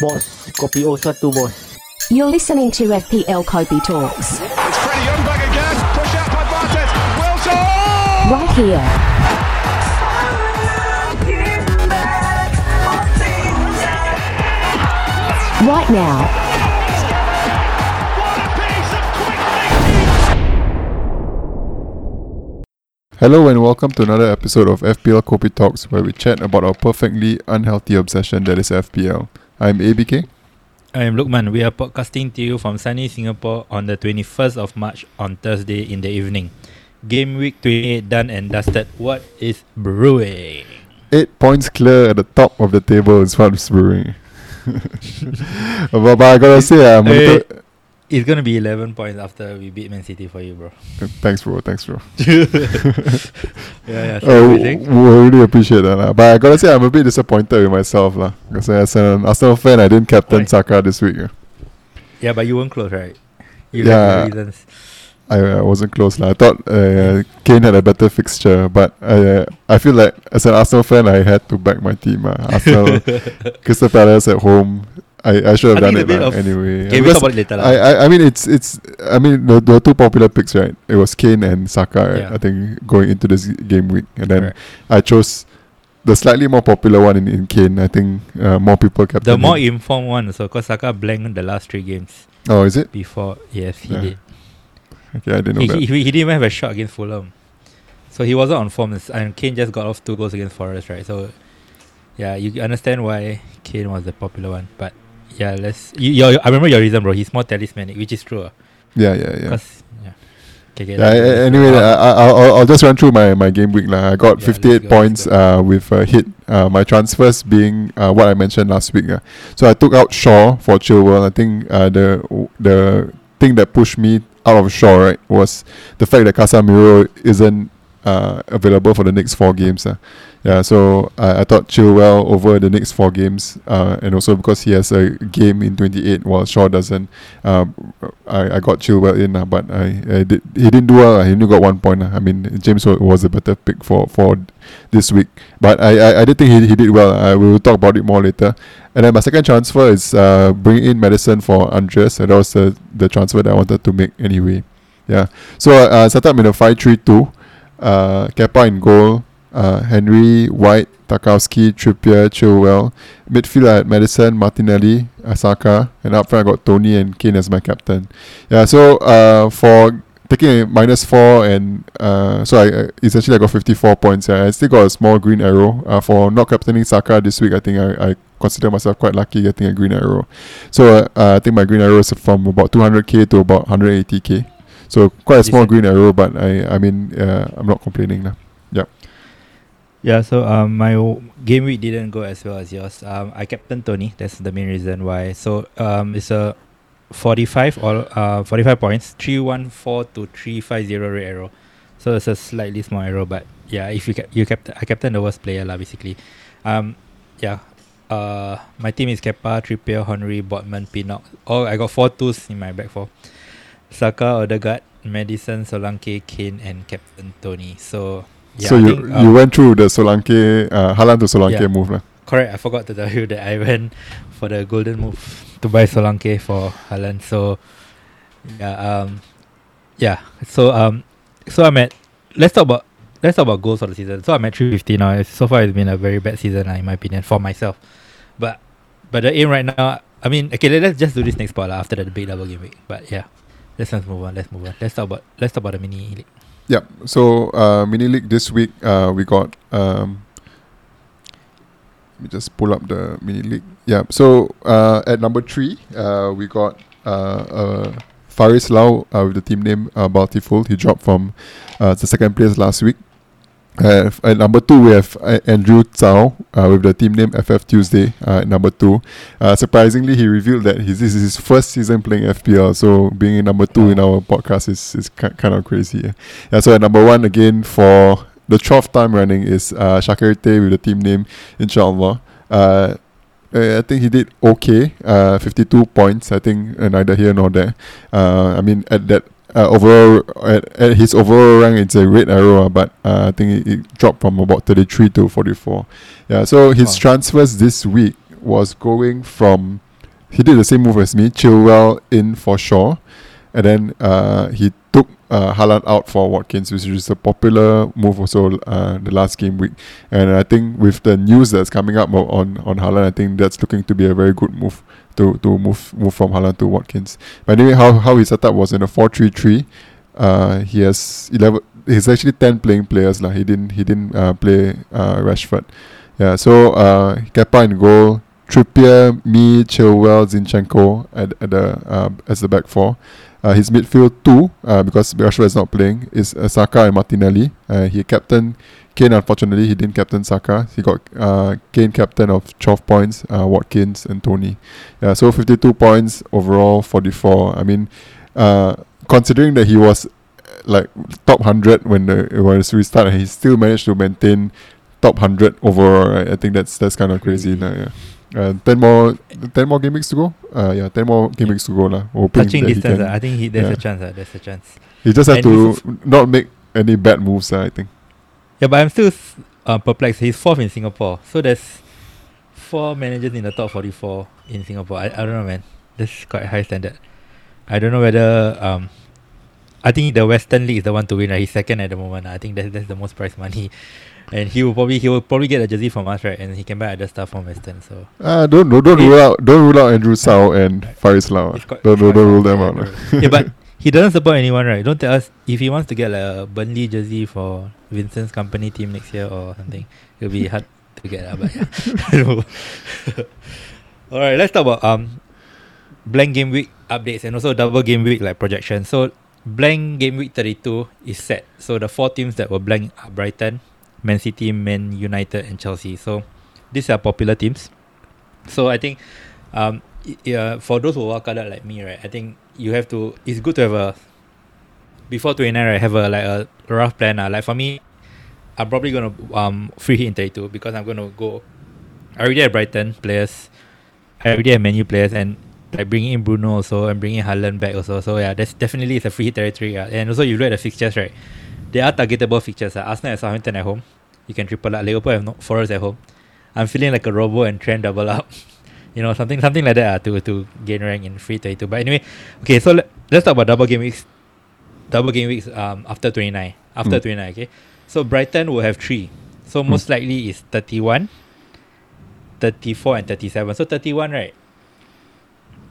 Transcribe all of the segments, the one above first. Bos, kopi O1 bos. You're listening to FPL Kopi Talks. It's Freddie Young back again. Push out by Bartet. Wilson! Right here. Right now. What a piece of quick thinking! Hello and welcome to another episode of FPL Kopi Talks, where we chat about our perfectly unhealthy obsession that is FPL. I'm ABK. I am Lukman. We are podcasting to you from sunny Singapore on the 21st of March on Thursday in the evening. Game week 28 done and dusted. What is brewing? 8 points clear at the top of the table is what's brewing. but I gotta say, it's gonna be 11 points after we beat Man City for you, bro. Thanks, bro. Yeah. We really appreciate that. But I gotta say, I'm a bit disappointed with myself, lah. Because as an Arsenal fan, I didn't captain Saka this week. Yeah, but you weren't close, right? I wasn't close, lah. I thought Kane had a better fixture, but I feel like as an Arsenal fan, I had to back my team. Arsenal, Crystal Palace at home. I should have done it anyway. Okay, we'll talk about it later. The two popular picks, right? It was Kane and Saka, right? Yeah. I think going into this game week, and then I chose the slightly more popular one in Kane. I think more people kept the more informed one. So because Saka blanked the last three games. Oh, is it? Before he did. Okay, I didn't know that. He didn't even have a shot against Fulham, so he wasn't on form. And Kane just got off 2 goals against Forest, right? So yeah, you understand why Kane was the popular one, but. Yeah, I remember your reason, bro. He's more talismanic, which is true. Yeah. Anyway, I'll just run through my game week. I got 58 points with a hit. My transfers being what I mentioned last week. So I took out Shaw for Chilwell. I think the thing that pushed me out of Shaw, right, was the fact that Casemiro isn't available for the next 4 games. Yeah, so I thought Chilwell over the next 4 games, and also because he has a game in 28 while Shaw doesn't, I got Chilwell in, but he didn't do well. He only got 1 point. I mean, James was a better pick for this week, but I did think he did well. We will talk about it more later. And then my second transfer is bringing in Madison for Andres, and that was the transfer that I wanted to make anyway. Yeah, so I set up in a 5-3-2, Kappa in goal. Henry, White, Tarkowski, Trippier, Chilwell. Midfield I had Madison, Martinelli, Saka, and up front I got Tony and Kane as my captain. Yeah, so for taking a -4 and so I essentially I got 54 points. Yeah. I still got a small green arrow for not captaining Saka this week. I think I consider myself quite lucky getting a green arrow. So I think my green arrow is from about 200k to about 180k. So quite a small green arrow, but I mean I'm not complaining now. Yeah. Yeah, so my game week didn't go as well as yours. I captained Tony. That's the main reason why. So it's a 45 points, 314 to 350 red arrow. So it's a slightly small arrow, but yeah, if I captained the worst player lah, basically. My team is Kappa, Trippier, Henry, Botman, Pinnock. Oh, I got 4 2s in my back 4. Saka, Odegaard, Madison, Solanke, Kane, and Captain Tony. So. Yeah, so you went through the Solanke Haaland to Solanke move, lah. Correct. I forgot to tell you that I went for the golden move to buy Solanke for Haaland. So So I'm at. Let's talk about goals for the season. So I'm at 350 now. So far, it's been a very bad season, in my opinion, for myself. But the aim right now, I mean, okay, let's just do this next part after the big double game week. But yeah, let's move on. Let's talk about the mini league. Yeah, so mini league this week we got. Let me just pull up the mini league. Yeah, so at number 3 we got Faris Lau with the team name Baltiful. He dropped from the second place last week. At number 2 we have Andrew Tsao with the team name FF Tuesday. At number 2, surprisingly he revealed that this is his first season playing FPL. So being in number 2 in our podcast is kind of crazy. Yeah. So at number 1 again for the 12th time running is Shakirte with the team name Inshallah. I think he did okay. 52 points. I think neither here nor there. At his overall rank, it's a red arrow, but I think it dropped from about 33 to 44. Yeah, so his transfers this week was going from, he did the same move as me, Chilwell in for Shaw, and then he took Haaland out for Watkins, which is a popular move also the last game week. And I think with the news that's coming up on Haaland, I think that's looking to be a very good move to move from Haaland to Watkins. But anyway, how he set up was in a 4-3-3. He has 11. He's actually 10 playing players lah. He didn't play Rashford. Yeah. So Kappa in goal, Trippier, me, Chilwell, Zinchenko at the as the back four. His midfield two because Rashford is not playing is Saka and Martinelli. He captained Kane. Unfortunately, he didn't captain Saka. He got Kane captain of 12 points, Watkins and Tony. Yeah. So 52 points overall, 44. I mean, considering that he was like top 100 when it was restart, and he still managed to maintain top 100 overall, right? I think that's kind of crazy. Yeah. 10 more game weeks to go. 10 more game weeks to go lah. Touching distance. I think there's a chance. There's a chance. He just had to not make any bad moves. I think. Yeah, but I'm still perplexed. He's fourth in Singapore, so there's four managers in the top 44 in Singapore. I don't know, man. That's quite a high standard. I don't know whether I think the Western League is the one to win. Right? He's second at the moment. I think that's the most prize money, and he will probably get a jersey from us, right? And he can buy other stuff from Western. So don't rule out Andrew Sao and Faris Lau. Don't rule them out. Yeah, but he doesn't support anyone, right? Don't tell us if he wants to get like a Burnley jersey for Vincent's company team next year or something. It'll be hard to get, but yeah. All right, let's talk about blank game week updates and also double game week like projections. So. Blank game week 32 is set. So the four teams that were blank are Brighton, Man City, Man United and Chelsea. So these are popular teams. So I think for those who are wildcarded like me, right, I think you have to, it's good to have a, before 29, right, have a like a rough plan. Like for me, I'm probably going to free hit in 32 because I'm going to go, I already have Brighton players, I already have Man U players, and like bringing in Bruno also and bringing Haaland back also. So yeah, that's definitely it's a free hit territory. And also you look at the fixtures, right? They are targetable fixtures. Arsenal and Southampton at home. You can triple up. Liverpool have Forest at home. I'm feeling like a robo and Trent double up. You know, something like that to gain rank in free 32. But anyway, okay, so let's talk about double game weeks. Double game weeks after 29. After 29, okay? So Brighton will have 3. So most likely it's 31, 34 and 37. So 31, right?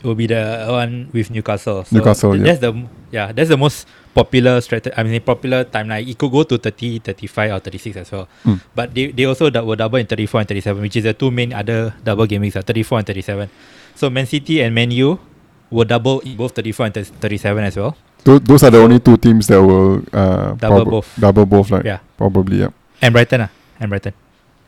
Will be the one with Newcastle. So Newcastle, that's the most popular strategy. I mean, popular timeline. It could go to 30, 35, or 36 as well. But they also will double in 34 and 37, which is the two main other double game weeks, 34 and 37. So Man City and Man U will double in both 34 and 37 as well. Those are the only two teams that will double both. Double both, like probably, yeah. And Brighton,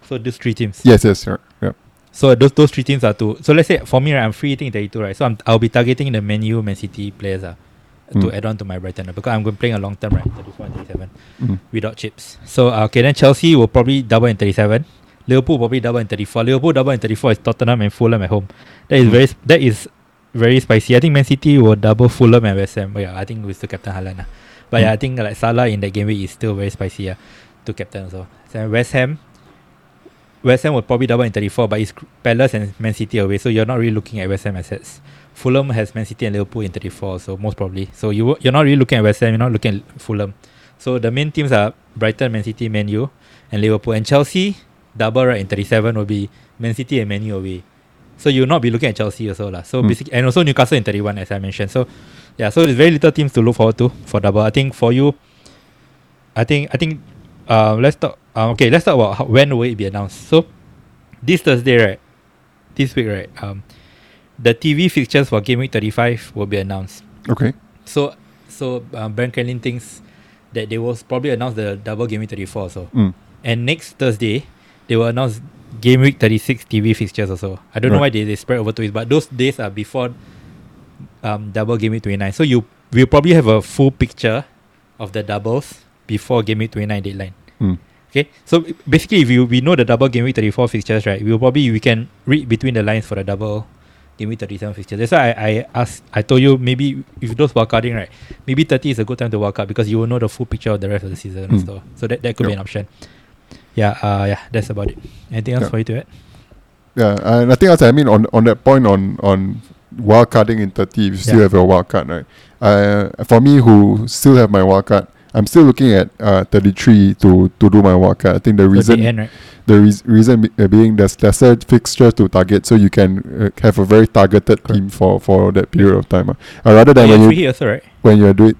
So these three teams. Yes, right, yeah. So those three teams are two. So let's say for me, right, I'm free hitting 32, right? So I'll be targeting the Man City players to add on to my Brighton because I'm playing a long term, right? 34 and 37 without chips. So okay, then Chelsea will probably double in 37. Liverpool probably double in 34. Liverpool double in 34 is Tottenham and Fulham at home. That is very spicy. I think Man City will double Fulham and West Ham. I think with the captain Haaland. But I think like Salah in that game week is still very spicy. To captain also. So West Ham will probably double in 34, but it's Palace and Man City away, so you're not really looking at West Ham assets. Fulham has Man City and Liverpool in 34, so most probably. So you're not really looking at West Ham, you're not looking at Fulham. So the main teams are Brighton, Man City, Man U, and Liverpool. And Chelsea, double right in 37 will be Man City and Man U away. So you'll not be looking at Chelsea also. So basically, and also Newcastle in 31, as I mentioned. So so there's very little teams to look forward to for double. I think for you, let's talk about when will it be announced. So, this week, right? The TV fixtures for Game Week 35 will be announced. Okay. So Ben Kenlin thinks that they will probably announce the double Game Week 34 also. And next Thursday, they will announce Game Week 36 TV fixtures also. I don't know why they spread over to it, but those days are before double Game Week 29. So, you will probably have a full picture of the doubles before Game Week 29 deadline. Okay, so basically, if we know the double game week 34 fixtures, right, we can read between the lines for the double game week 37 fixtures. That's why I told you maybe if those wildcarding, right, maybe 30 is a good time to wildcard because you will know the full picture of the rest of the season. So that could be an option. That's about it. Anything else for you to add? Yeah, and I think also, I mean, on that point on wild carding in 30, if you still have your wild card, right? For me, who still have my wild card, I'm still looking at 33 to do my wild card. I think the reason, reason being there's lesser fixtures to target, so you can have a very targeted team for that period of time. Rather than when you also, right? When you do it,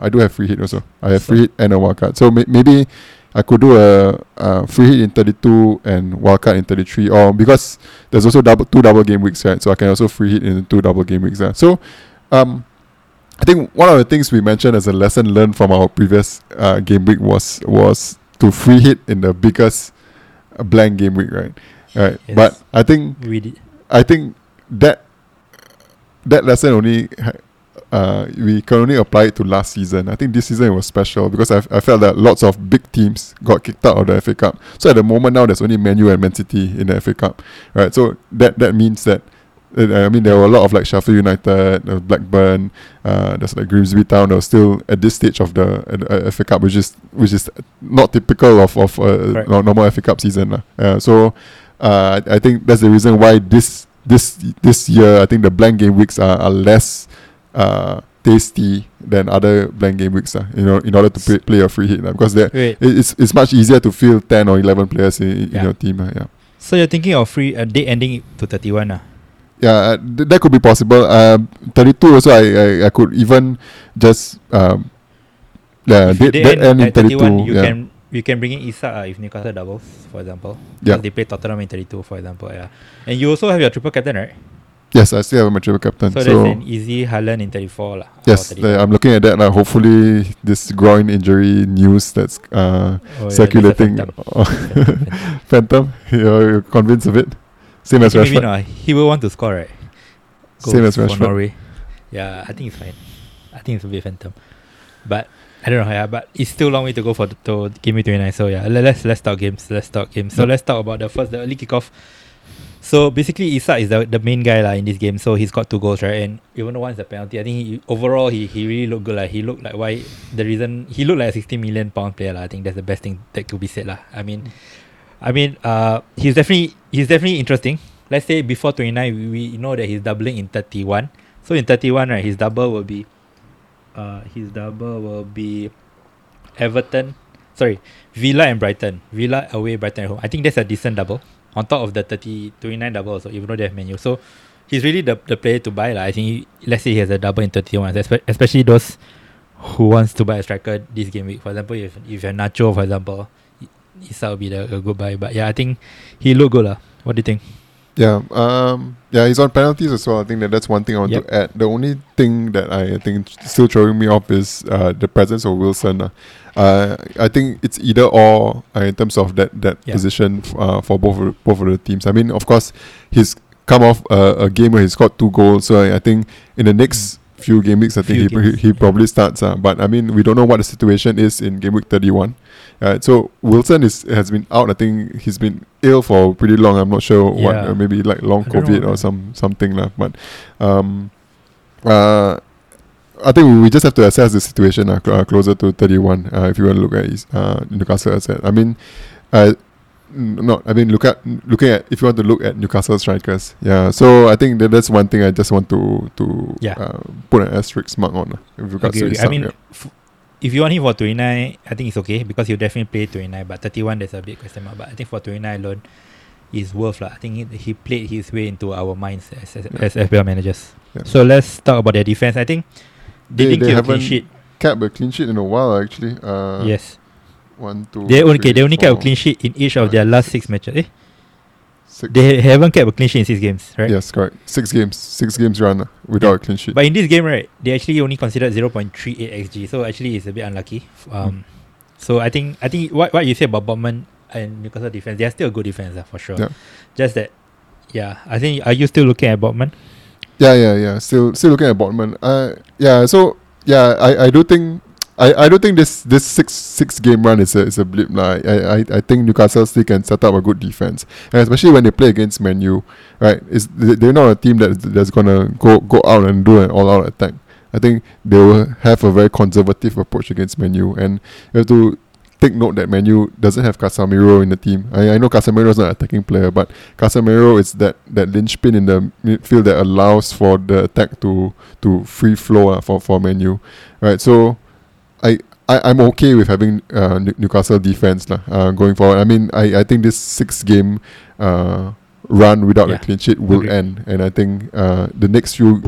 I do have free hit also. I have free hit and a wild card. So maybe I could do a free hit in 32 and wildcard in 33, or because there's also two double game weeks, right? So I can also free hit in two double game weeks. So I think one of the things we mentioned as a lesson learned from our previous game week was to free hit in the biggest blank game week, right? Right. Yes. But I think that lesson only. We can only apply it to last season. I think this season it was special because I felt that lots of big teams got kicked out of the FA Cup. So at the moment now, there's only Man U and Man City in the FA Cup, right? So that means that I mean there were a lot of like Sheffield United, there was Blackburn, there's like Grimsby Town. They're still at this stage of the FA Cup, which is not typical of normal FA Cup season. So I think that's the reason why this year I think the blank game weeks are less tasty than other blank game weeks, you know, in order to play a free hit, because it's much easier to field 10 or 11 players in your team. So you're thinking of free day ending to 31? That could be possible. 32 also I could even just day end in 31, 32. You can bring in Isak if Newcastle doubles, for example. Yeah, they play Tottenham in 32, for example. And you also have your triple captain, right? Yes, I still have my triple captain. So there's an easy Haaland in 34 lah. Yes, I'm looking at that. Hopefully, this groin injury news that's circulating. Phantom? You're convinced of it? Same as Rashford? Maybe not. He will want to score, right? Goals. Same as Rashford. Norway. Yeah, I think it's fine. I think it's a bit phantom. But I don't know. Yeah, but it's still a long way to go for to game 29. So yeah, let's talk games. So let's talk about the first, the early kickoff. So basically, Isak is the main guy in this game. So he's got 2 goals, right? And even though one's a penalty, I think he really looked good. He looked like he looked like a 60 million pound player. I think that's the best thing that could be said. I mean, he's definitely interesting. Let's say before 29, we know that he's doubling in 31. So in 31, right, his double will be Everton, sorry, Villa and Brighton. Villa away, Brighton at home. I think that's a decent double. On top of the 29 double also, even though they have menu. So he's really the player to buy. I think let's say he has a double in 31, especially those who wants to buy a striker this game week. For example, if you're Nacho, for example, Isak will be a good buy. But yeah, I think he looked good. What do you think? Yeah, he's on penalties as well. I think that's one thing I want to add. The only thing that I think still throwing me off is the presence of Wilson. I think it's either or in terms of that position for both of the teams. I mean, of course, he's come off a game where he scored 2 goals. So I think in the next few game weeks, I think he probably starts. But I mean, we don't know what the situation is in game week 31. So Wilson has been out. I think he's been ill for pretty long. I'm not sure what, maybe like long COVID or something. But I think we just have to assess the situation closer to 31 if you want to look at Newcastle asset. I mean, looking at if you want to look at Newcastle strikers. Yeah, so I think that's one thing I just want to put an asterisk mark on. If you want him for 29, I think it's okay because you definitely play 29. But 31, there's a big question mark. But I think for 29 alone, it's worth lah. I think he played his way into our minds as FPL managers. Yeah. So let's talk about their defense. I think they haven't kept a clean sheet in a while actually. Yes. 1, 2. They only kept a clean sheet in each of their last 6 matches. They haven't kept a clean sheet in 6 games, right? Yes, correct. 6 games run without a clean sheet. But in this game, right, they actually only considered 0.38 XG. So actually, it's a bit unlucky. So I think what you say about Botman and Newcastle defense, they are still a good defense, for sure. Yeah. Just that, I think, are you still looking at Botman? Yeah. Still looking at Botman. I do think. I don't think this six game run is a blip. I think Newcastle still can set up a good defense, and especially when they play against Man U, right? They're not a team that's gonna go out and do an all out attack. I think they will have a very conservative approach against Man U, and you have to take note that Man U doesn't have Casemiro in the team. I know Casemiro is not an attacking player, but Casemiro is that linchpin in the midfield that allows for the attack to free flow for Man U. Right, so I'm okay with having Newcastle defense going forward. I mean, I think this 6-game run without a clean sheet will end, and I think the next few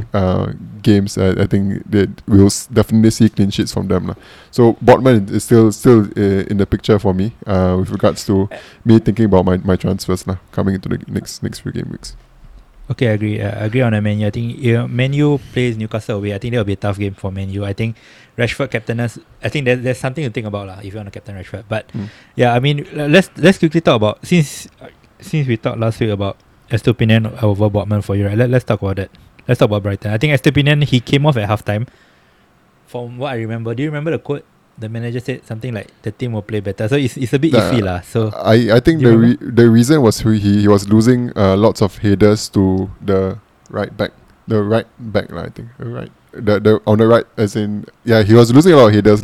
games, I think that we'll definitely see clean sheets from them. So Botman is still in the picture for me with regards to me thinking about my transfers coming into the next few game weeks. Okay, I agree. I agree on that Man U. I think Man U plays Newcastle away. I think that will be a tough game for Man U. I think Rashford captain us. I think there's something to think about if you want to captain Rashford. But yeah, I mean, let's quickly talk about since we talked last week about Estupiñán over Botman for you, right? Let's talk about that. Let's talk about Brighton. I think Estupiñán, he came off at halftime. From what I remember, do you remember the quote? The manager said something like the team will play better, so it's a bit iffy So I think the reason was he was losing lots of headers to the right back I think on the right, as in he was losing a lot of headers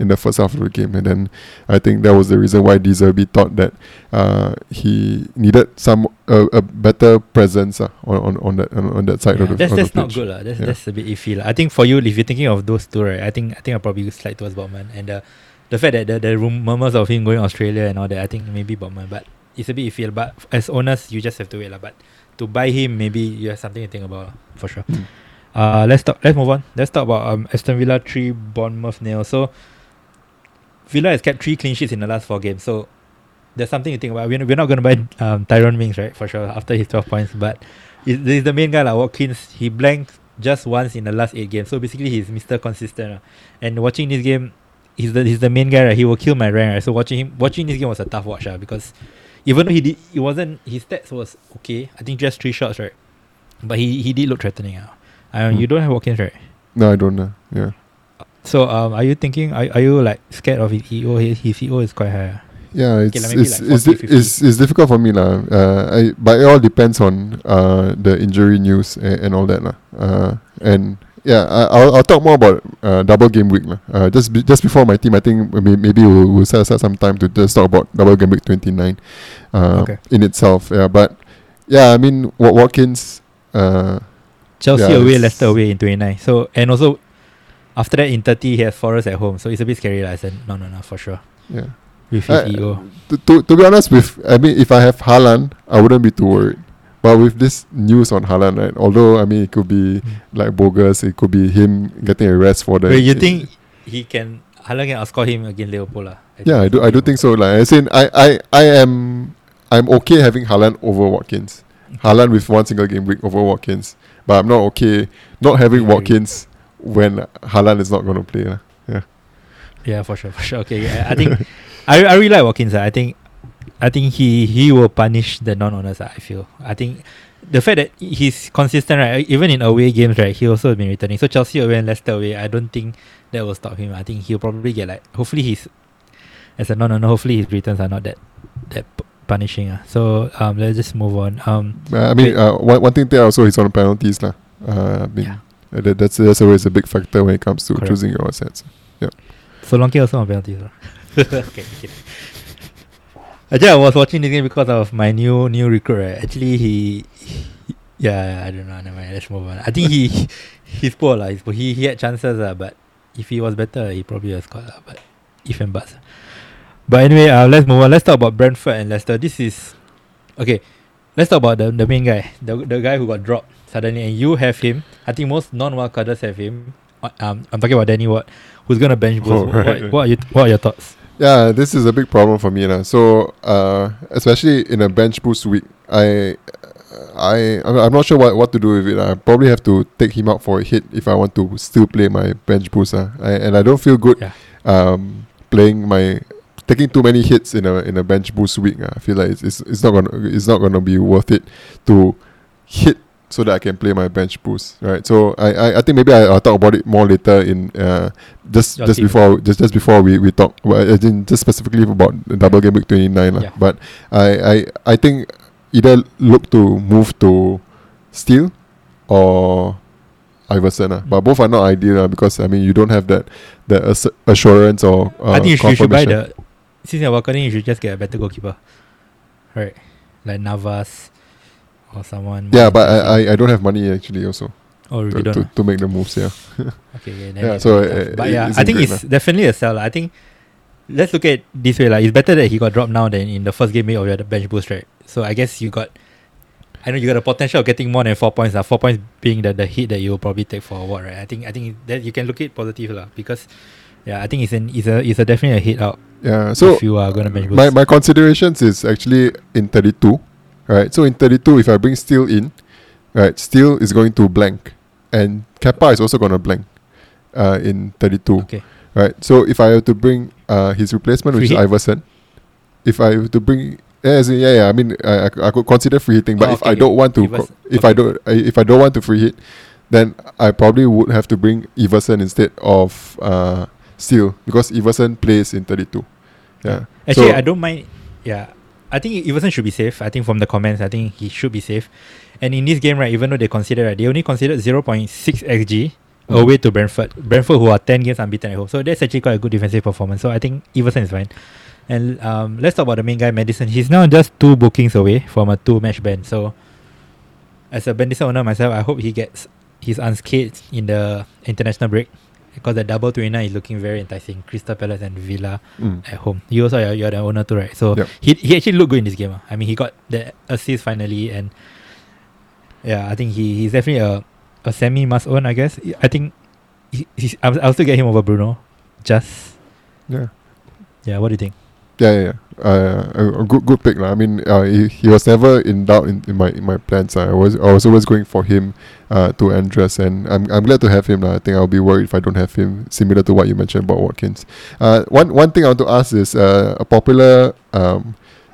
in the first half of the game, and then I think that was the reason why De Zerbi thought that he needed some a better presence on that side of the pitch. That's not good That's a bit iffy I think for you, if you're thinking of those two, right, I think I'll probably slide towards Botman, and the fact that the murmurs of him going to Australia and all that, I think maybe Botman, but it's a bit iffy. But as owners, you just have to wait but to buy him, maybe you have something to think about for sure. Let's move on. Let's talk about Aston Villa 3, Bournemouth 0. So Villa has kept 3 clean sheets in the last 4 games. So there's something to think about. We're not going to buy Tyrone Mings, right? For sure, after his 12 points. But he's the main guy, Watkins. He blanked just once in the last 8 games. So basically, he's Mr. Consistent. And watching this game, he's the main guy, right? He will kill my rank, right? So watching this game was a tough watch, because even though his stats was okay. I think just 3 shots, right? But he did look threatening. You don't have Watkins, right? No, I don't. Yeah. So, are you thinking? Are you scared of his EO? His EO is quite high. Yeah, it's difficult for me but it all depends on the injury news and all that and. Yeah, I'll talk more about double game week just before my team. I think maybe we'll set aside some time to just talk about double game week 29 in itself. Yeah, but yeah, I mean Watkins, Chelsea away, Leicester away in 29. So and also after that in 30 he has Forest at home. So it's a bit scary I said no for sure. Yeah, with his ego. To be honest, if I have Haaland, I wouldn't be too worried. But with this news on Haaland, right? Although it could be bogus, it could be him getting a rest for the. Wait, you think Haaland can outscore him against Liverpool? I do think so. As in, I'm okay having Haaland over Watkins. Haaland with 1 single game week over Watkins, but I'm not okay not having Watkins when Haaland is not going to play. Yeah, for sure. Okay, I think I really like Watkins. I think he will punish the non-owners, I feel. I think the fact that he's consistent, right, even in away games, right, he also has been returning. So Chelsea away and Leicester away, I don't think that will stop him. I think he'll probably get hopefully as a non-owner, hopefully his returns are not that punishing. So let's just move on. One thing there also is on penalties. That's always a big factor when it comes to choosing your assets. Yeah. Solanke also on penalties. Okay. Actually, I was watching this game because of my new recruit, right? Actually, I don't know. Never mind. Let's move on. I think he's poor, He's poor. He had chances, but if he was better, he probably would have scored, but if and buts. But anyway, let's move on. Let's talk about Brentford and Leicester. This is okay. Let's talk about the main guy, the guy who got dropped suddenly, and you have him. I think most non-wildcarders have him. I'm talking about Danny Ward, who's gonna bench boost. What are your thoughts? Yeah, this is a big problem for me now. So, especially in a bench boost week, I'm not sure what to do with it. I probably have to take him out for a hit if I want to still play my bench boost. And I don't feel good taking too many hits in a bench boost week. I feel like it's not gonna be worth it to hit so that I can play my bench boost, right? So I think maybe I'll talk about it more later in before we talk. Well, I think just specifically about double game week 29 But I think either look to move to Steele or Iverson but both are not ideal because you don't have that assurance or I think you should buy the since you're balcony, you should just get a better goalkeeper, right? Like Navas or someone. Yeah, but I don't have money actually also. Oh, really? To make the moves, yeah. Okay, yeah. Yeah, so but yeah, I think it's definitely a sell. I think let's look at this way, like it's better that he got dropped now than in the first game made of your bench boost, right? So I guess you got, I know you got a potential of getting more than 4 points. 4 points being the hit that you will probably take for a what, right? I think that you can look at positive lah, because yeah, I think it's a definitely a hit out. Yeah, so if you are gonna bench boost. My considerations is actually in 32, right? So in 32, if I bring Steele in, right, Steele is going to blank, and Kappa is also gonna blank, in 32. Okay. Right, so if I have to bring his replacement, free which hit? Is Iverson, if I have to bring, I mean, I could consider free hitting, but if I don't want to free hit, then I probably would have to bring Iverson instead of Steele, because Iverson plays in 32. Yeah, actually, so, I don't mind. Yeah, I think Iverson should be safe. I think from the comments, I think he should be safe. And in this game, right, even though they considered, right, they only considered 0.6 xG. Away to Brentford, who are 10 games unbeaten at home. So that's actually quite a good defensive performance. So I think Everton is fine. And let's talk about the main guy, Madison. He's now just 2 bookings away from a 2-match ban. So as a Bendisa owner myself, I hope he's unscathed in the international break, because the double 29 is looking very enticing. Crystal Palace and Villa at home. You also you're the owner too, right? So yep. He actually looked good in this game. I mean, he got the assist finally, and yeah, I think he's definitely a semi must own, I guess. I think I'll still get him over Bruno. What do you think? A good pick lah. I mean, he was never in doubt in my plans. I was always going for him to Andres, and I'm glad to have him lah. I think I'll be worried if I don't have him, similar to what you mentioned about Watkins. One thing I want to ask is a popular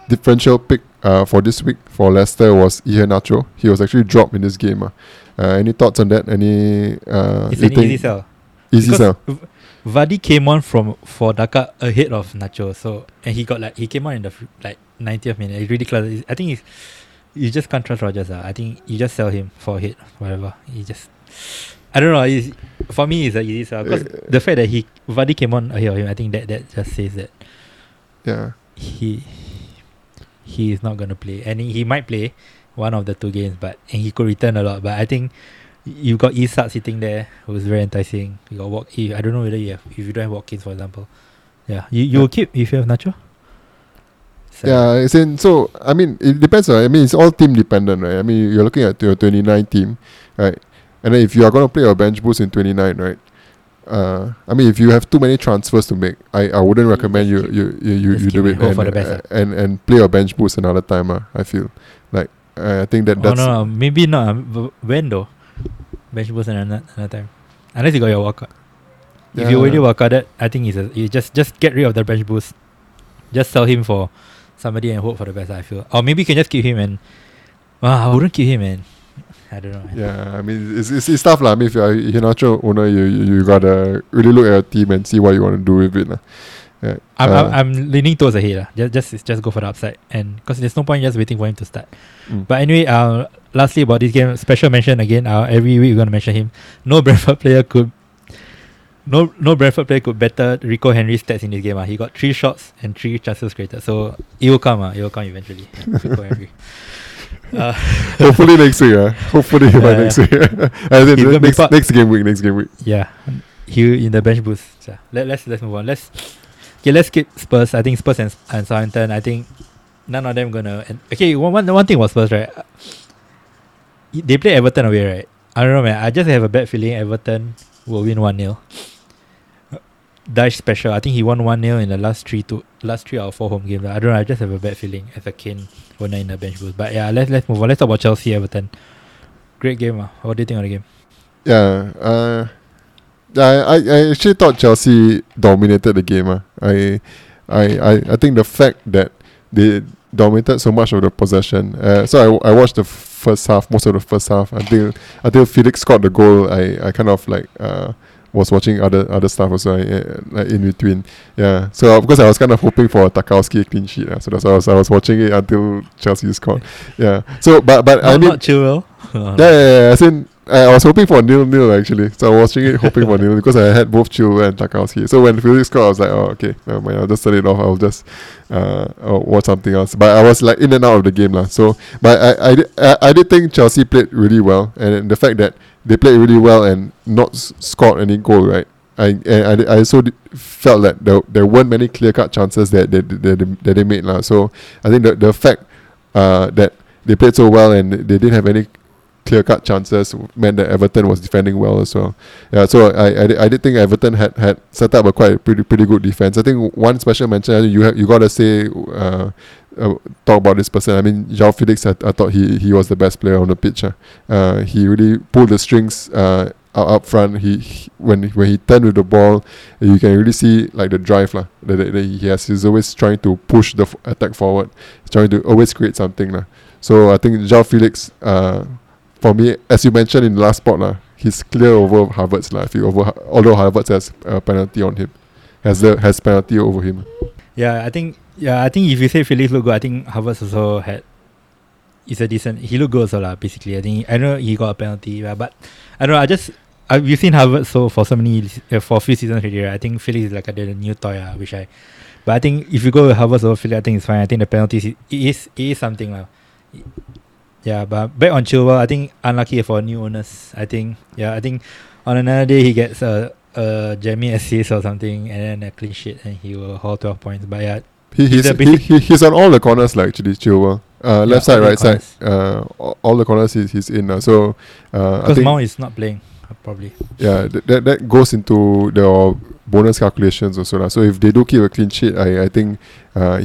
differential pick for this week for Leicester was Iheanacho. He was actually dropped in this game. Any thoughts on that? It's an easy sell. Vardy came on for Dhaka ahead of Nacho. So and he came on in the 90th minute. It's ridiculous. I think you just can't trust Rodgers. I think you just sell him for a hit, whatever. I don't know. For me, it's an easy sell because the fact that Vardy came on ahead of him, I think that just says that. Yeah. He is not gonna play, and he might play one of the 2 games, and he could return a lot. But I think you've got Isak sitting there, who's very enticing. You got I don't know whether you have, if you don't have Watkins, for example. Yeah, you will keep if you have Nacho. So. Yeah, so I mean it depends. I mean it's all team dependent, right? I mean you're looking at your 29 team, right? And then if you are gonna play your bench boost in 29, right? I mean, if you have too many transfers to make, I wouldn't recommend you do it and play your bench boost another time. I feel like. I think that's... Oh, no, maybe not. When though? Bench boost another time. Unless you got your walkout. If you already walk out that, I think you just get rid of the bench boost. Just sell him for somebody and hope for the best, I feel. Or maybe you can just keep him and... I wouldn't keep him, man. I don't know. I mean, it's tough. I mean, if you're a Hinacho owner, you got to really look at your team and see what you want to do with it. Yeah. I'm leaning towards the head. Just go for the upside, and because there's no point just waiting for him to start. But anyway, lastly about this game, special mention again. Every week we're gonna mention him. No Brentford player could better Rico Henry's stats in this game. He got 3 shots and 3 chances created. So it will come. It will come eventually. Rico Henry. Hopefully next week. Hopefully by next week. Next game week. Yeah, he in the bench boost. So let's move on. Let's skip Spurs. I think Spurs and Southampton, I think none of them gonna. Okay, one thing was Spurs, right? They play Everton away, right? I don't know, man. I just have a bad feeling Everton will win 1-0. Dash special. I think he won 1-0 in the last 3 out of 4 home games. I don't know. I just have a bad feeling as a Kane owner in the bench boost. But yeah, let's move on. Let's talk about Chelsea Everton. Great game. What do you think of the game? Yeah. I actually thought Chelsea dominated the game. I think the fact that they dominated so much of the possession. So I watched the first half, most of the first half until Felix scored the goal. I kind of was watching other stuff also in between. Yeah. So of course I was kind of hoping for a Tarkowski clean sheet. So that's why I was watching it until Chelsea scored. Yeah. So but I mean not Chilwell. Yeah. I was hoping for 0-0 actually. So I was watching it hoping for 0-0 because I had both Chilwell and Tarkowski. So when Felix scored, I was like, oh, okay, I'll just turn it off. I'll just watch something else. But I was like in and out of the game. So, but I did think Chelsea played really well. And the fact that they played really well and not scored any goal, right? I also felt that there weren't many clear-cut chances that they made. So I think the fact that they played so well and they didn't have any clear-cut chances meant that Everton was defending well as well. Yeah, so I did think Everton had set up a pretty good defense. I think one special mention, I think you gotta say talk about this person. I mean, João Felix. I thought he was the best player on the pitch. He really pulled the strings up front. When he turned with the ball, you can really see like the drive that he has. He's always trying to push the attack forward, trying to always create something So I think João Felix. For me, as you mentioned in the last spot, he's clear over Havertz. Although Havertz has a penalty on him, has penalty over him. Yeah, I think if you say Felix looked good, I think Havertz also he looked good also basically. I know he got a penalty, but I don't know. We've seen Havertz for a few seasons already. Right? I think Felix is the new toy, but I think if you go with Havertz over Felix, I think it's fine. I think the penalties it is something Yeah, but back on Chilwell, I think unlucky for new owners. I think on another day he gets a jammy assist or something, and then a clean sheet, and he will haul 12 points. But yeah, he's on all the corners actually, Chilwell. Left side, right side, all the corners he's in. So I think Mount is not playing probably. Yeah, that goes into the bonus calculations also . So if they do keep a clean sheet, I think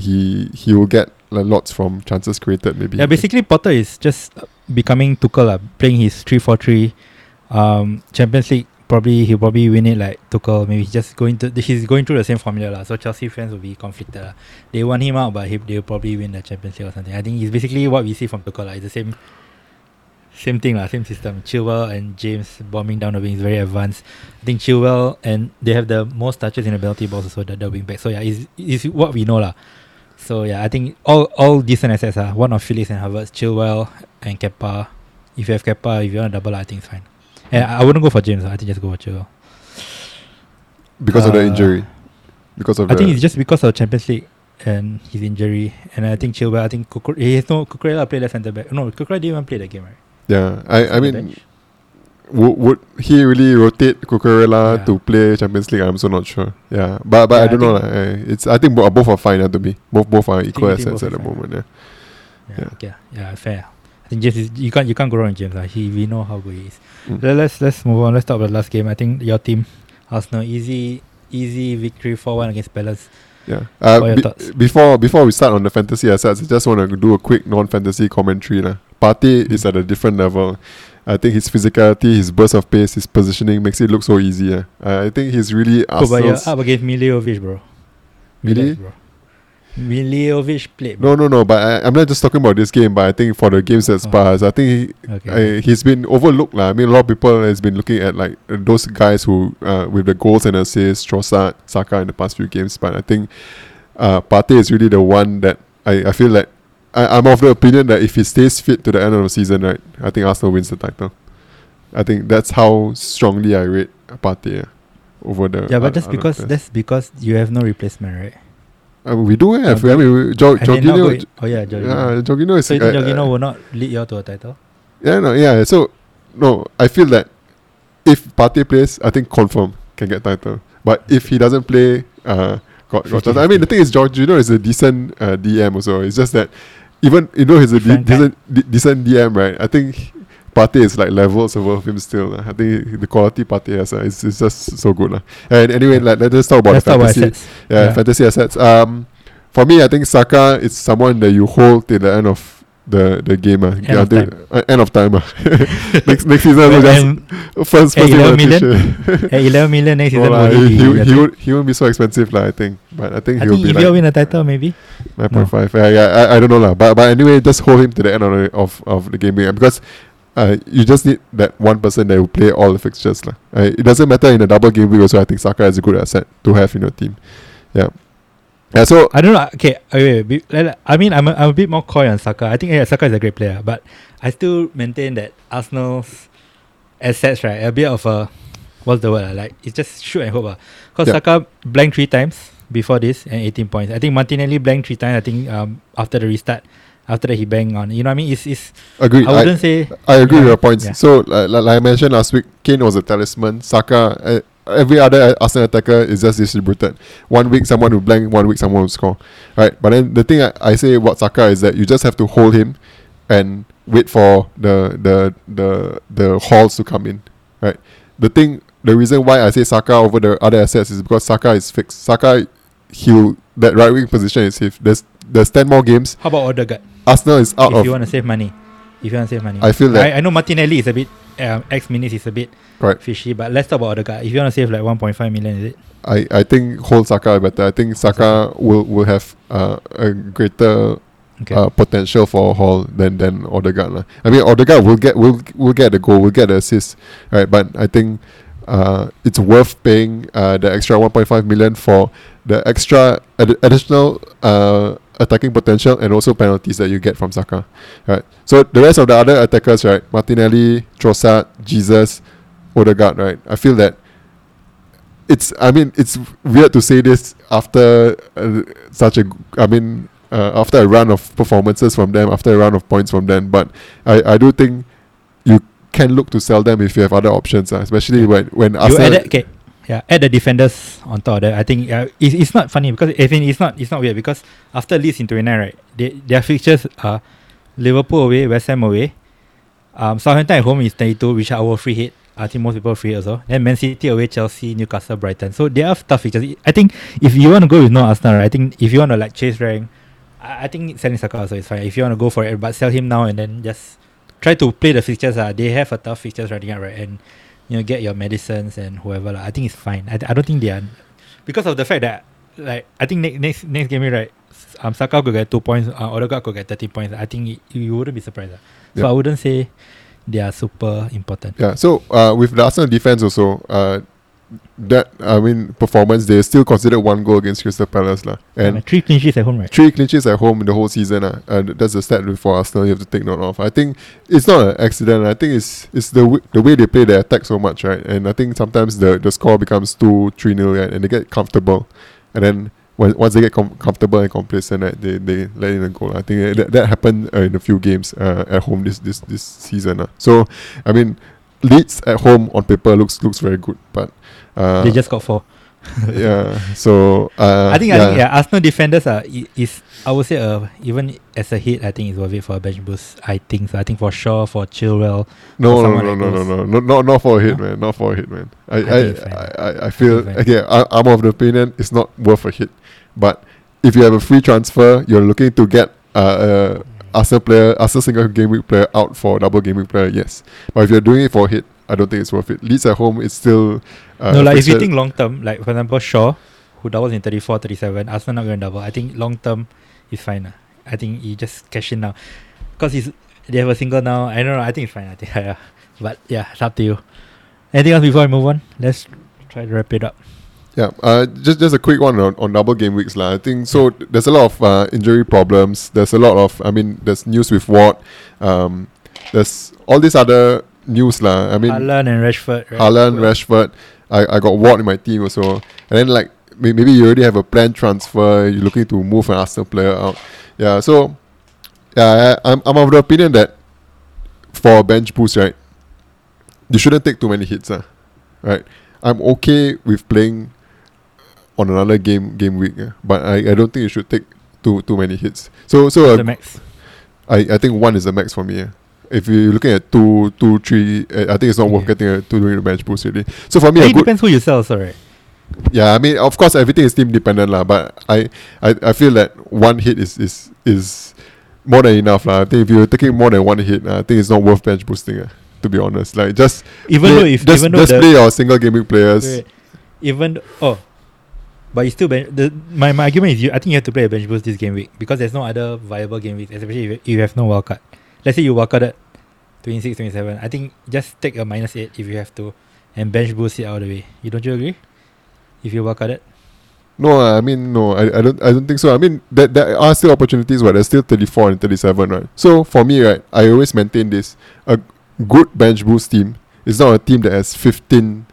he will get lots from chances created maybe. Yeah, basically Potter is just becoming Tuchel, playing his 3-4-3. Champions League, he'll probably win it like Tuchel. Maybe he's going through the same formula . So Chelsea fans will be conflicted . They want him out, but they'll probably win the Champions League or something. I think it's basically what we see from Tuchel . It's the same thing, same system. Chilwell and James bombing down the wing is very advanced. I think Chilwell, and they have the most touches in the penalty box also, the wing back. So yeah, it's what we know . So yeah, I think all decent assets . One of Felix and Havertz, Chilwell and Kappa. If you have Kappa, if you want to double, I think it's fine. And I wouldn't go for James, I think just go for Chilwell. Because of the injury? I think it's just because of Champions League and his injury. And I think Chilwell, Cucurella played left centre back. No, Cucurella didn't even play that game, right? Yeah, I mean, would he really rotate Cucurella to play Champions League? I'm so not sure. Yeah, but I don't know. I think both are fine to me. Both are equal assets at the moment. Yeah, fair. I think James is, you can't go wrong with James. We know how good he is. Let's move on. Let's talk about the last game. I think your team, Arsenal, easy victory 4-1 against Palace. Yeah. Before we start on the fantasy assets, I just want to do a quick non-fantasy commentary. Partey is at a different level. I think his physicality, his burst of pace, his positioning makes it look so easy. I think he's really Arsenal's... But you're up against Miliovic, bro. Miliovic played. No. But I'm not just talking about this game. But I think for the games that's passed, I think he's been overlooked. I mean, a lot of people has been looking at those guys who with the goals and assists, Trossard, Saka in the past few games. But I think Partey is really the one that I feel like. I'm of the opinion that if he stays fit to the end of the season, right, I think Arsenal wins the title. I think that's how strongly I rate Partey over the. Yeah, but that's because you have no replacement, right? We do have. Jorginho. Jorginho is. So you think Jorginho will not lead you to a title? I feel that if Partey plays, I think confirm can get title. But if he doesn't play, I mean, the thing is, Jorginho is a decent DM also. It's just that even he's a decent DM, right? I think Partey is levels above him still. I think the quality Partey has is just so good. And anyway, let's talk about fantasy assets. Fantasy assets. For me, I think Saka is someone that you hold till the end of the game. End of time. next season first 11 million. 11 million next season. He won't be so expensive I think. But I think if he'll win a title maybe 9.5. I don't know But anyway, just hold him to the end of the game because you just need that one person that will play all the fixtures It doesn't matter in a double game week. Also, I think Saka is a good asset to have in your team. Yeah. Yeah, so I don't know. Okay, I mean, I'm a bit more coy on Saka. I think Saka is a great player, but I still maintain that Arsenal's assets, right? A bit of a, what's the word? Like, it's just shoot and hope. Because Saka blanked 3 times before this and 18 points. I think Martinelli blanked 3 times, I think, after the restart. After that, he banged on. You know what I mean? It's agreed. I wouldn't say... I agree with your points. Yeah. So, like I mentioned last week, Kane was a talisman. Saka... every other Arsenal attacker is just distributed. 1 week someone will blank, 1 week someone will score, right? But then the thing I say about Saka is that you just have to hold him and wait for the hauls to come in, right? The reason why I say Saka over the other assets is because Saka is fixed. Saka, that right wing position is safe. There's 10 more games. How about Odegaard? Arsenal is out if you want to save money. I feel that I know Martinelli is a bit X minutes is a bit fishy, but let's talk about Odegaard. If you want to save like 1.5 million, is it? I think hold Saka better. I think Saka will have a greater potential for a haul than Odegaard. I mean, Odegaard will get the goal, will get the assist, right? But I think it's worth paying the extra 1.5 million for the extra additional attacking potential and also penalties that you get from Saka, right? So the rest of the other attackers, right? Martinelli, Trossard, Jesus, Odegaard, right? I feel that it's weird to say this after after a run of performances from them, after a run of points from them, but I do think you can look to sell them if you have other options, especially when Arsenal. Yeah, add the defenders on top of that. I think it's not funny because it's not weird because after Leeds in 29, right, their fixtures are Liverpool away, West Ham away, Southampton at home is 32, which are our free hit. I think most people free also. Then Man City away, Chelsea, Newcastle, Brighton. So they have tough fixtures. I think if you want to go with no Arsenal, right, I think if you want to like chase rank, I think selling Saka also is fine. If you want to go for it, but sell him now and then just try to play the fixtures. They have a tough fixtures running out, right? And you know, get your Madisons and whoever. I think it's fine. I don't think they are... Because of the fact that, like, I think next game, right, Saka could get 2 points, Odegaard could get 13 points. I think you wouldn't be surprised. So I wouldn't say they are super important. Yeah, so with the Arsenal defense also, performance, they still considered 1 goal against Crystal Palace. And 3 clinches at home, right? 3 clinches at home the whole season. That's a stat for Arsenal you have to take note of. I think it's not an accident. I think it's the way they play their attack so much, right? And I think sometimes the score becomes 2-3-0, right? And they get comfortable. And then once they get comfortable and complacent, right, they let in a goal. I think that happened in a few games at home this season. So, I mean, Leeds at home on paper looks very good, but they just got 4. Yeah, so I think Arsenal defenders is I would say even as a hit, I think it's worth it for a bench boost. I think so. I think for Shaw, for Chilwell. Not for a hit, man. I feel okay. I'm of the opinion it's not worth a hit, but if you have a free transfer, you're looking to get Arsenal single game week player out for double game week player, yes. But if you're doing it for a hit, I don't think it's worth it. Leeds at home, it's still... if you think long term, like for example, Shaw, who doubles in 34, 37, Arsenal not going to double. I think long term is fine. I think you just cash in now. Because they have a single now. I don't know. I think it's fine. But yeah, it's up to you. Anything else before I move on? Let's try to wrap it up. Yeah, just a quick one on double game weeks. I think so. There's a lot of injury problems. There's a lot of, there's news with Ward. There's all these other news. Haaland and Rashford. I got Ward in my team also. And then maybe you already have a planned transfer. You're looking to move an Arsenal player out. Yeah, so I'm of the opinion that for a bench boost, right, you shouldn't take too many hits, right? I'm okay with playing on another game week, but I don't think you should take too many hits. So the max. I think 1 is the max for me. If you're looking at 2, 3, I think it's not worth getting a 2 during the bench boost really. So for me, it depends who you sell, sorry. Yeah, of course everything is team dependent but I feel that 1 hit is more than enough . I think if you're taking more than 1 hit, I think it's not worth bench boosting. To be honest, just play your single gaming players. But it's still my argument is I think you have to play a bench boost this game week because there's no other viable game week, especially if you have no wildcard. Let's say you wildcard at 26, 27. I think just take a -8 if you have to and bench boost it out of the way. Don't you agree? If you wildcard it. No, no. I don't think so. There are still opportunities where there's still 34 and 37, right? So for me, right, I always maintain this. A good bench boost team It's not a team that has 15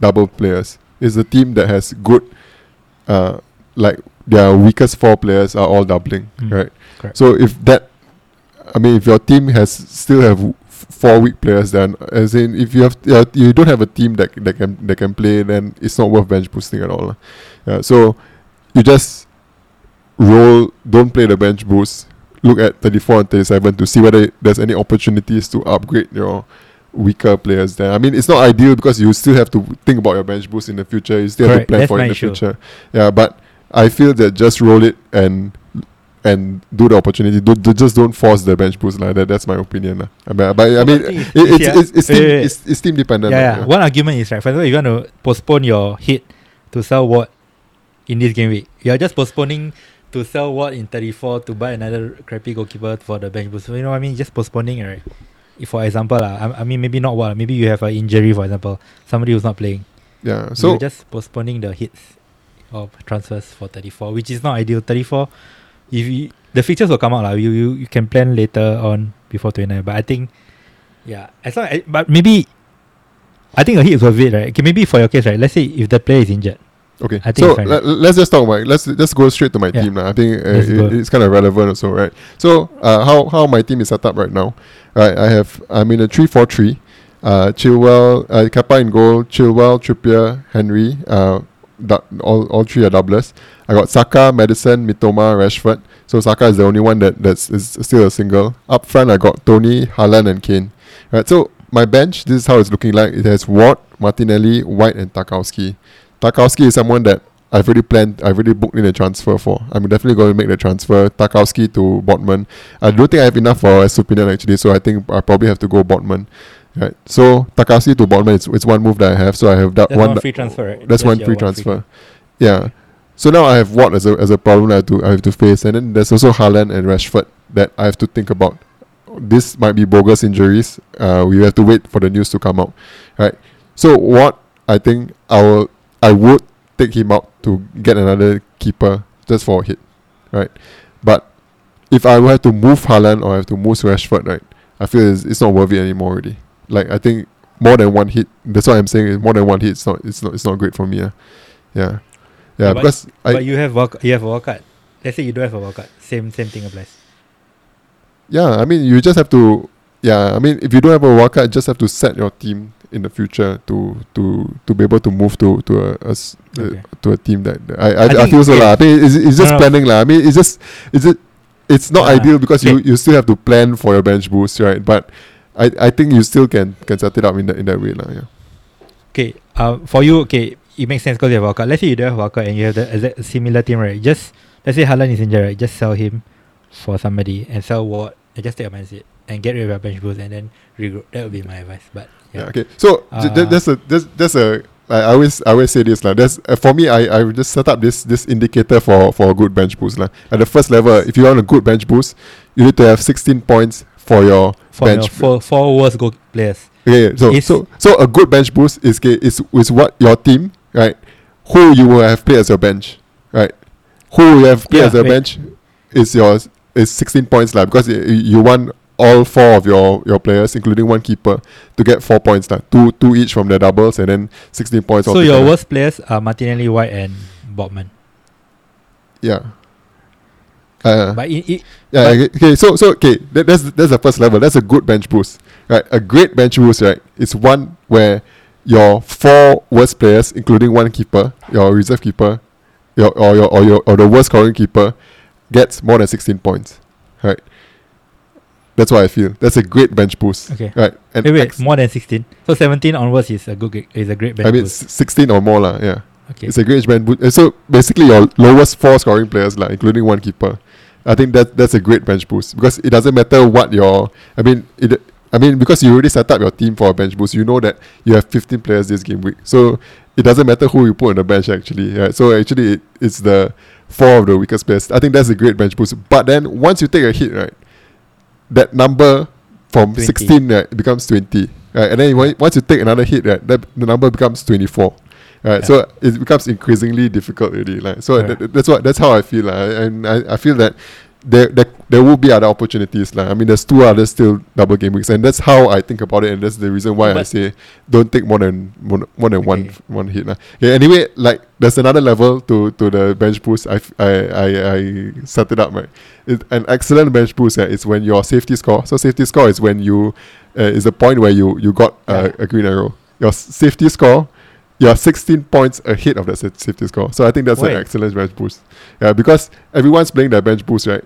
double players. It's a team that has good, like their weakest four players are all doubling, right? Correct. So if that, I mean, if your team has still have four weak players, then as in if you have you don't have a team that can play, then it's not worth bench boosting at all. So you just roll, don't play the bench boost. Look at 34 and 37 to see whether there's any opportunities to upgrade your weaker players there. I mean, it's not ideal because you still have to think about your bench boost in the future. You still have to plan for it in the future. Yeah, but I feel that just roll it and do the opportunity. Just don't force the bench boost like that. That's my opinion. But I mean, it's team dependent. Yeah. One argument is, right, for example, you want to postpone your hit to sell Watt in this game week. You're just postponing to sell Watt in 34 to buy another crappy goalkeeper for the bench boost. So, you know what I mean? Just postponing, right? For example, I mean, maybe not Watt. Maybe you have an injury, for example. Somebody who's not playing. Yeah. So you're just postponing the hits of transfers for 34, which is not ideal. 34, if you, the fixtures will come out, you can plan later on before 29. But I think, yeah, as long as, but maybe I think a hit is worth it, right? Okay, maybe for your case, right? Let's say if the player is injured. Okay, I think so let's just talk about it. Let's go straight to my team now. I think it's kind of relevant also, right? So how my team is set up right now? I'm in a 3-4-3. Chilwell, Kappa in goal. Chilwell, Trippier, Henry. All three are doublers. I got Saka, Madison, Mitoma, Rashford. So Saka is the only one that's still a single. Up front, I got Tony, Haaland, and Kane. Right. So my bench, this is how it's looking like. It has Ward, Martinelli, White, and Tarkowski. Tarkowski is someone that I've already booked in a transfer for. I'm definitely going to make the transfer, Tarkowski to Botman. I don't think I have enough for a opinion actually, so I think I probably have to go Botman. Right. So Tarkowski to Botman, it's one move that I have. So I have that one free transfer. Right? That's one free transfer. Yeah. So now I have Watt as a problem that I have to face, and then there's also Haaland and Rashford that I have to think about. This might be bogus injuries. We have to wait for the news to come out. Right. So Watt, I think I would take him out to get another keeper just for a hit, right? But if I have to move Haaland or I have to move Rashford, right, I feel it's not worth it anymore already. Like, I think more than one hit, that's what I'm saying, is more than one hit, it's not great for me. Yeah, but you have a wildcard. Let's say you don't have a wildcard. Same thing applies. Yeah, I mean, you just have to, if you don't have a wildcard, you just have to set your team in the future to be able to move to a team that I feel so la. I think it's just planning la. I mean, it's not ideal because you still have to plan for your bench boost, right? But I think you still can set it up in that way la. Yeah. Okay. For you, it makes sense because you have Walker. Let's say you don't have Walker and you have the exact similar team, right? Just let's say Haaland is injured, right? Just sell him for somebody and sell Ward and just take a mindset and get rid of your bench boost and then regroup. That would be my advice. But okay. So I always say this lah. For me, I would just set up this indicator for a good bench boost lah. At the first level, if you want a good bench boost, you need to have 16 points for your bench. For four worst goal players. Okay. So a good bench boost is what your team, right, who you will have played as your bench, right, who you have played as your bench is 16 points lah, because you want all four of your players, including one keeper, to get 4 points, like two each from their doubles, and then 16 points. So your worst players are Martinelli, White, and Botman. Yeah. That's the first level. That's a good bench boost, right? A great bench boost, right? It's one where your four worst players, including one keeper, your reserve keeper, or the worst scoring keeper, gets more than 16 points, right? That's what I feel. That's a great bench boost. Okay. Right. And more than 16. So 17 onwards is a great bench boost. I mean, 16 or more lah. Yeah. Okay. It's a great bench boost. So basically, your lowest four scoring players lah, including one keeper. I think that's a great bench boost because it doesn't matter what your. I mean, because you already set up your team for a bench boost, you know that you have 15 players this game week. So it doesn't matter who you put on the bench actually. Right? So actually, it's the four of the weakest players. I think that's a great bench boost. But then once you take a hit, right, that number from 20. 16 becomes 20, right? And then once you take another hit, right, the number becomes 24, right? Yeah. So it becomes increasingly difficult, really. Like, so that's how I feel, and I feel that there will be other opportunities. Like, I mean, there's two other still double game weeks, and that's how I think about it, and that's the reason why I say don't take more than one hit. Yeah, anyway, like there's another level to the bench boost. I set it up right. An excellent bench boost is when your safety score. So safety score is when you is the point where you got a green arrow. Your safety score. You're 16 points ahead of that safety score. So I think that's an excellent bench boost. Yeah, because everyone's playing their bench boost, right?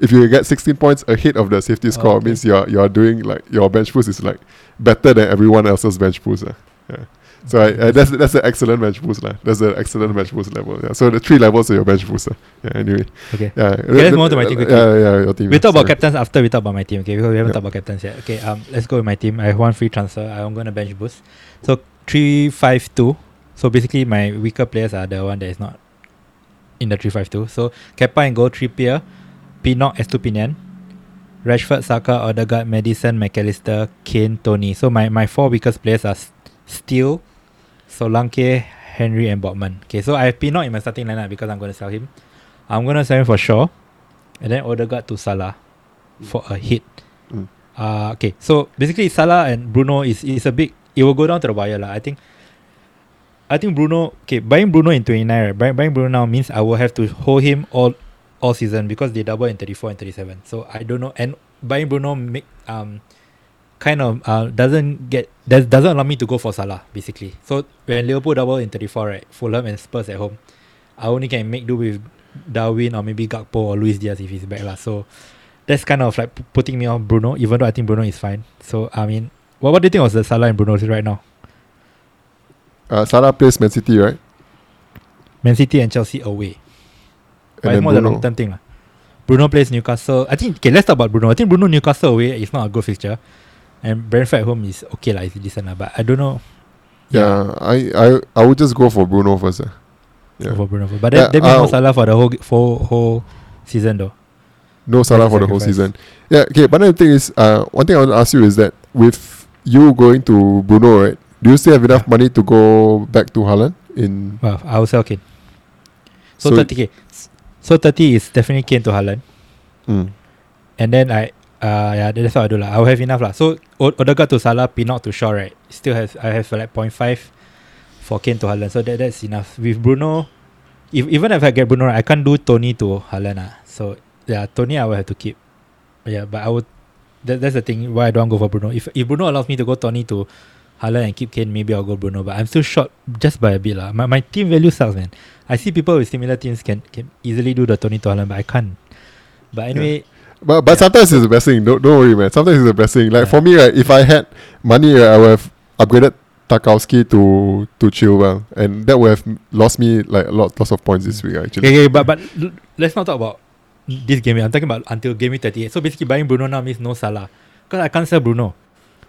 If you get 16 points ahead of the safety score, it means you're doing like your bench boost is like better than everyone else's bench boost. Yeah. So that's an excellent bench boost. That's an excellent bench boost level. Yeah. So the three levels of your bench boost. Yeah, anyway. Okay. Yeah. Let's move on to my team quickly. Your team. We'll talk about captains after we talk about my team, okay? Because we haven't talked about captains yet. Okay, let's go with my team. I have one free transfer. I'm going to bench boost. So 3-5-2. So basically my weaker players are the one that is not in the 3-5-2. So Kappa and goal, Trippier, Pinnock, Estupinian, Rashford, Saka, Odegaard, Madison, McAllister, Kane, Tony. So my four weakest players are Steele, Solanke, Henry and Botman. Okay, so I have Pinnock in my starting lineup because I'm going to sell him. I'm going to sell him for Shaw and then Odegaard to Salah for a hit. Okay, so basically Salah and Bruno is a big. It will go down to the wire lah. I think Bruno. Okay, buying Bruno in 29, right? Buying Bruno now means I will have to hold him all season because they double in 34 and 37. So I don't know. And buying Bruno doesn't allow me to go for Salah basically. So when Liverpool double in 34, right? Fulham and Spurs at home, I only can make do with Darwin or maybe Gakpo or Luis Diaz if he's back lah. So that's kind of like putting me off Bruno, even though I think Bruno is fine. So I mean. What do you think of the Salah and Bruno right now? Salah plays Man City, right? Man City and Chelsea away. But it's more the long-term thing. Bruno plays Newcastle. Let's talk about Bruno. I think Bruno Newcastle away is not a good fixture. And Brentford at home is okay, it's decent. But I don't know. Yeah, I would just go for Bruno first. Yeah. For Bruno first. But that means no Salah for the whole season though. No Salah for the whole season. Yeah, okay. But another thing is, one thing I want to ask you is that with you going to Bruno, right? Do you still have enough money to go back to Haaland? I will sell Kane. So 30k. So 30 is definitely Kane to Haaland. And then that's what I do lah. I will have enough lah. So Odegaard to Salah, Pinnock to Shaw, right? Still I have like 0.5 for Kane to Haaland. So that's enough. With Bruno, even if I get Bruno, right, I can't do Tony to Haaland lah. So yeah, Tony I will have to keep. Yeah, but I would. That's the thing why I don't go for Bruno. If Bruno allows me to go Tony to Haaland and keep Kane, maybe I'll go Bruno. But I'm still short just by a bit lah. My team value sucks, man. I see people with similar teams can easily do the Tony to Haaland, but I can't. But anyway, but sometimes it's the best thing. Don't worry, man. Sometimes it's the best thing. Like for me, right, if I had money, I would have upgraded Tarkowski to Chilwell, and that would have lost me like lots of points this week actually. Okay, but let's not talk about this game. I'm talking about until game 38. So basically buying Bruno now means no Salah because I can't sell Bruno.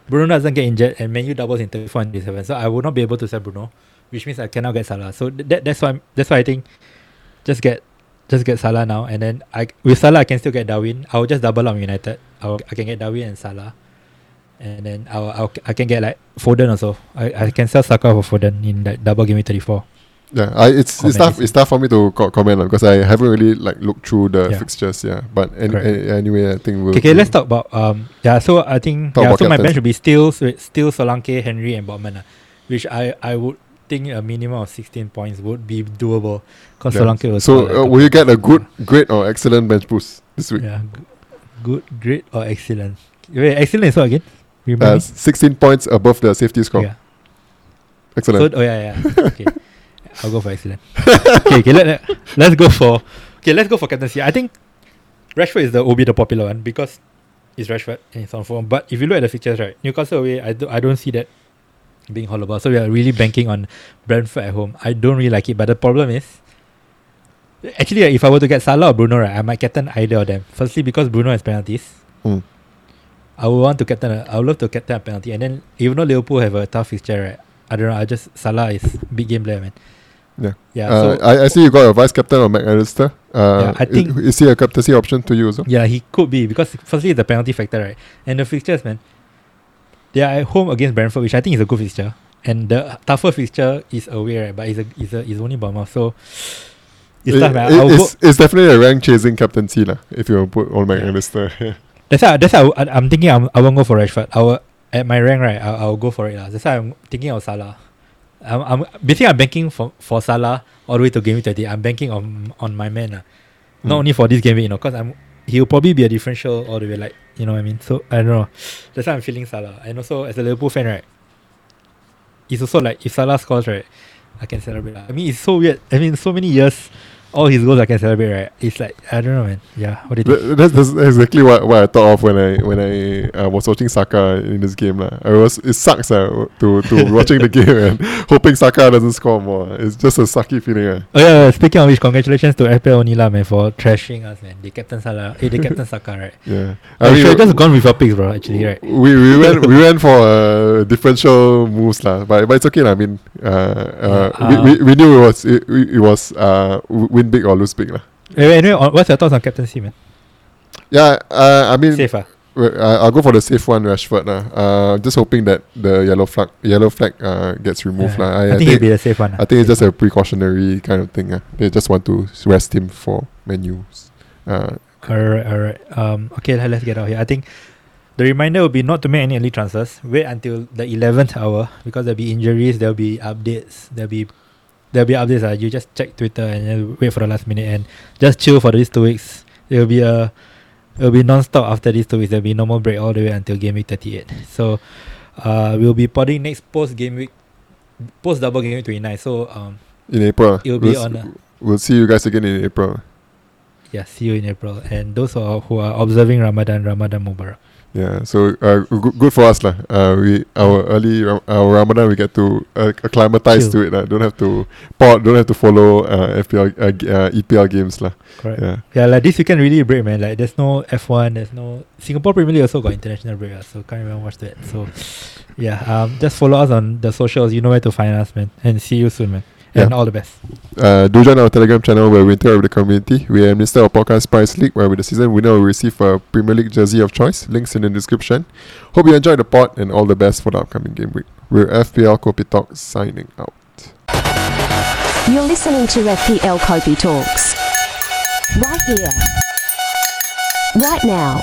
Bruno doesn't get injured and Man U doubles in 34 and 37. So I will not be able to sell Bruno, which means I cannot get Salah. So that's why I think just get Salah now, and then with Salah I can still get Darwin. I will just double up United. I can get Darwin and Salah, and then I can get like Foden also. I can sell Saka for Foden in that double game 34. Yeah, it's tough for me to comment on because I haven't really looked through the fixtures. Yeah, but anyway, I think we'll. Okay, let's talk about So I think So my bench would be Steele, Solanke, Henry, and Botman, which I would think a minimum of 16 points would be doable. Because Solanke was. So will you get a good, great, or excellent bench boost this week? Yeah, good, great, or excellent. Wait, excellent is what again? 16 points above the safety score. Yeah. Excellent. So, Okay. I'll go for excellent. Okay. Let's go for captaincy. I think Rashford is the popular one because it's Rashford and it's on form. But if you look at the fixtures, right, Newcastle away, I don't see that being holdable. So we are really banking on Brentford at home. I don't really like it, but the problem is actually if I were to get Salah or Bruno, right, I might captain either of them. Firstly, because Bruno has penalties. I would love to captain a penalty, and then even though Liverpool have a tough fixture, right, I don't know. I just Salah is big game player, man. Yeah. So I see you got a vice captain of McAllister. I think is he a captaincy option to you also? Yeah, he could be because firstly it's the penalty factor, right? And the fixtures, man. They are at home against Brentford, which I think is a good fixture, and the tougher fixture is away, right? But it's only Bournemouth. So It's definitely a rank chasing captaincy lah. If you put all my analysts there, that's how I'm thinking. I won't go for Rashford. At my rank, right, I'll go for it lah. That's why I'm thinking of Salah. I'm basically I'm banking for Salah all the way to game 30. I'm banking on my man lah. Not only for this game, you know, because he'll probably be a differential all the way, like, you know what I mean. So I don't know. That's why I'm feeling Salah. And also as a Liverpool fan, right, it's also like if Salah scores, right, I can celebrate. I mean, it's so weird. I mean, so many years, all his goals I can celebrate, right? It's like, I don't know, man. Yeah, what do you think? That's exactly what I thought of when I was watching Saka in this game, lah. It sucks to watching the game and hoping Saka doesn't score more. It's just a sucky feeling. Oh yeah, speaking of which, congratulations to FPL Onila, man, for trashing us, man. They captain Salah, they captain Saka, right? Yeah, I mean, should have just gone with your picks, bro. Actually, right? We went for differential moves, lah. But it's okay, lah. I mean, we knew it was win big or lose big, lah. Anyway, what's your thoughts on captaincy, man? Yeah, I mean, safe, I'll go for the safe one, Rashford, lah. Just hoping that the yellow flag, gets removed, lah. I think it'll be the safe one. I think it's just a precautionary kind of thing. They just want to rest him for Man U. All right. Okay, let's get out here. I think the reminder will be not to make any early transfers. Wait until the 11th hour because there'll be injuries, there'll be updates, there'll be updates. You just check Twitter and then wait for the last minute and just chill for these 2 weeks. It'll be non-stop after these 2 weeks. There'll be no more break all the way until game week 38. So we'll be podding next post double game week 29. So in April, it'll be we'll see you guys again in April. Yeah, see you in April. And those who are observing Ramadan Mubarak. Yeah, so good for us lah. Our Ramadan, we get to acclimatize to it lah. Don't have to follow FPL EPL games lah. Correct. Yeah, like this weekend really break, man. Like there's no F1, there's no Singapore Premier League also got international break, so can't even watch that. So yeah, just follow us on the socials. You know where to find us, man. And see you soon, man. Yeah. And all the best. Do join our Telegram channel where we interact with the community. We administer our podcast prize league where with the season winner will receive a Premier League jersey of choice. Links in the description. Hope you enjoyed the pod and all the best for the upcoming game week. We're FPL Kopi Talks signing out. You're listening to FPL Kopi Talks. Right here. Right now.